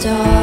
star.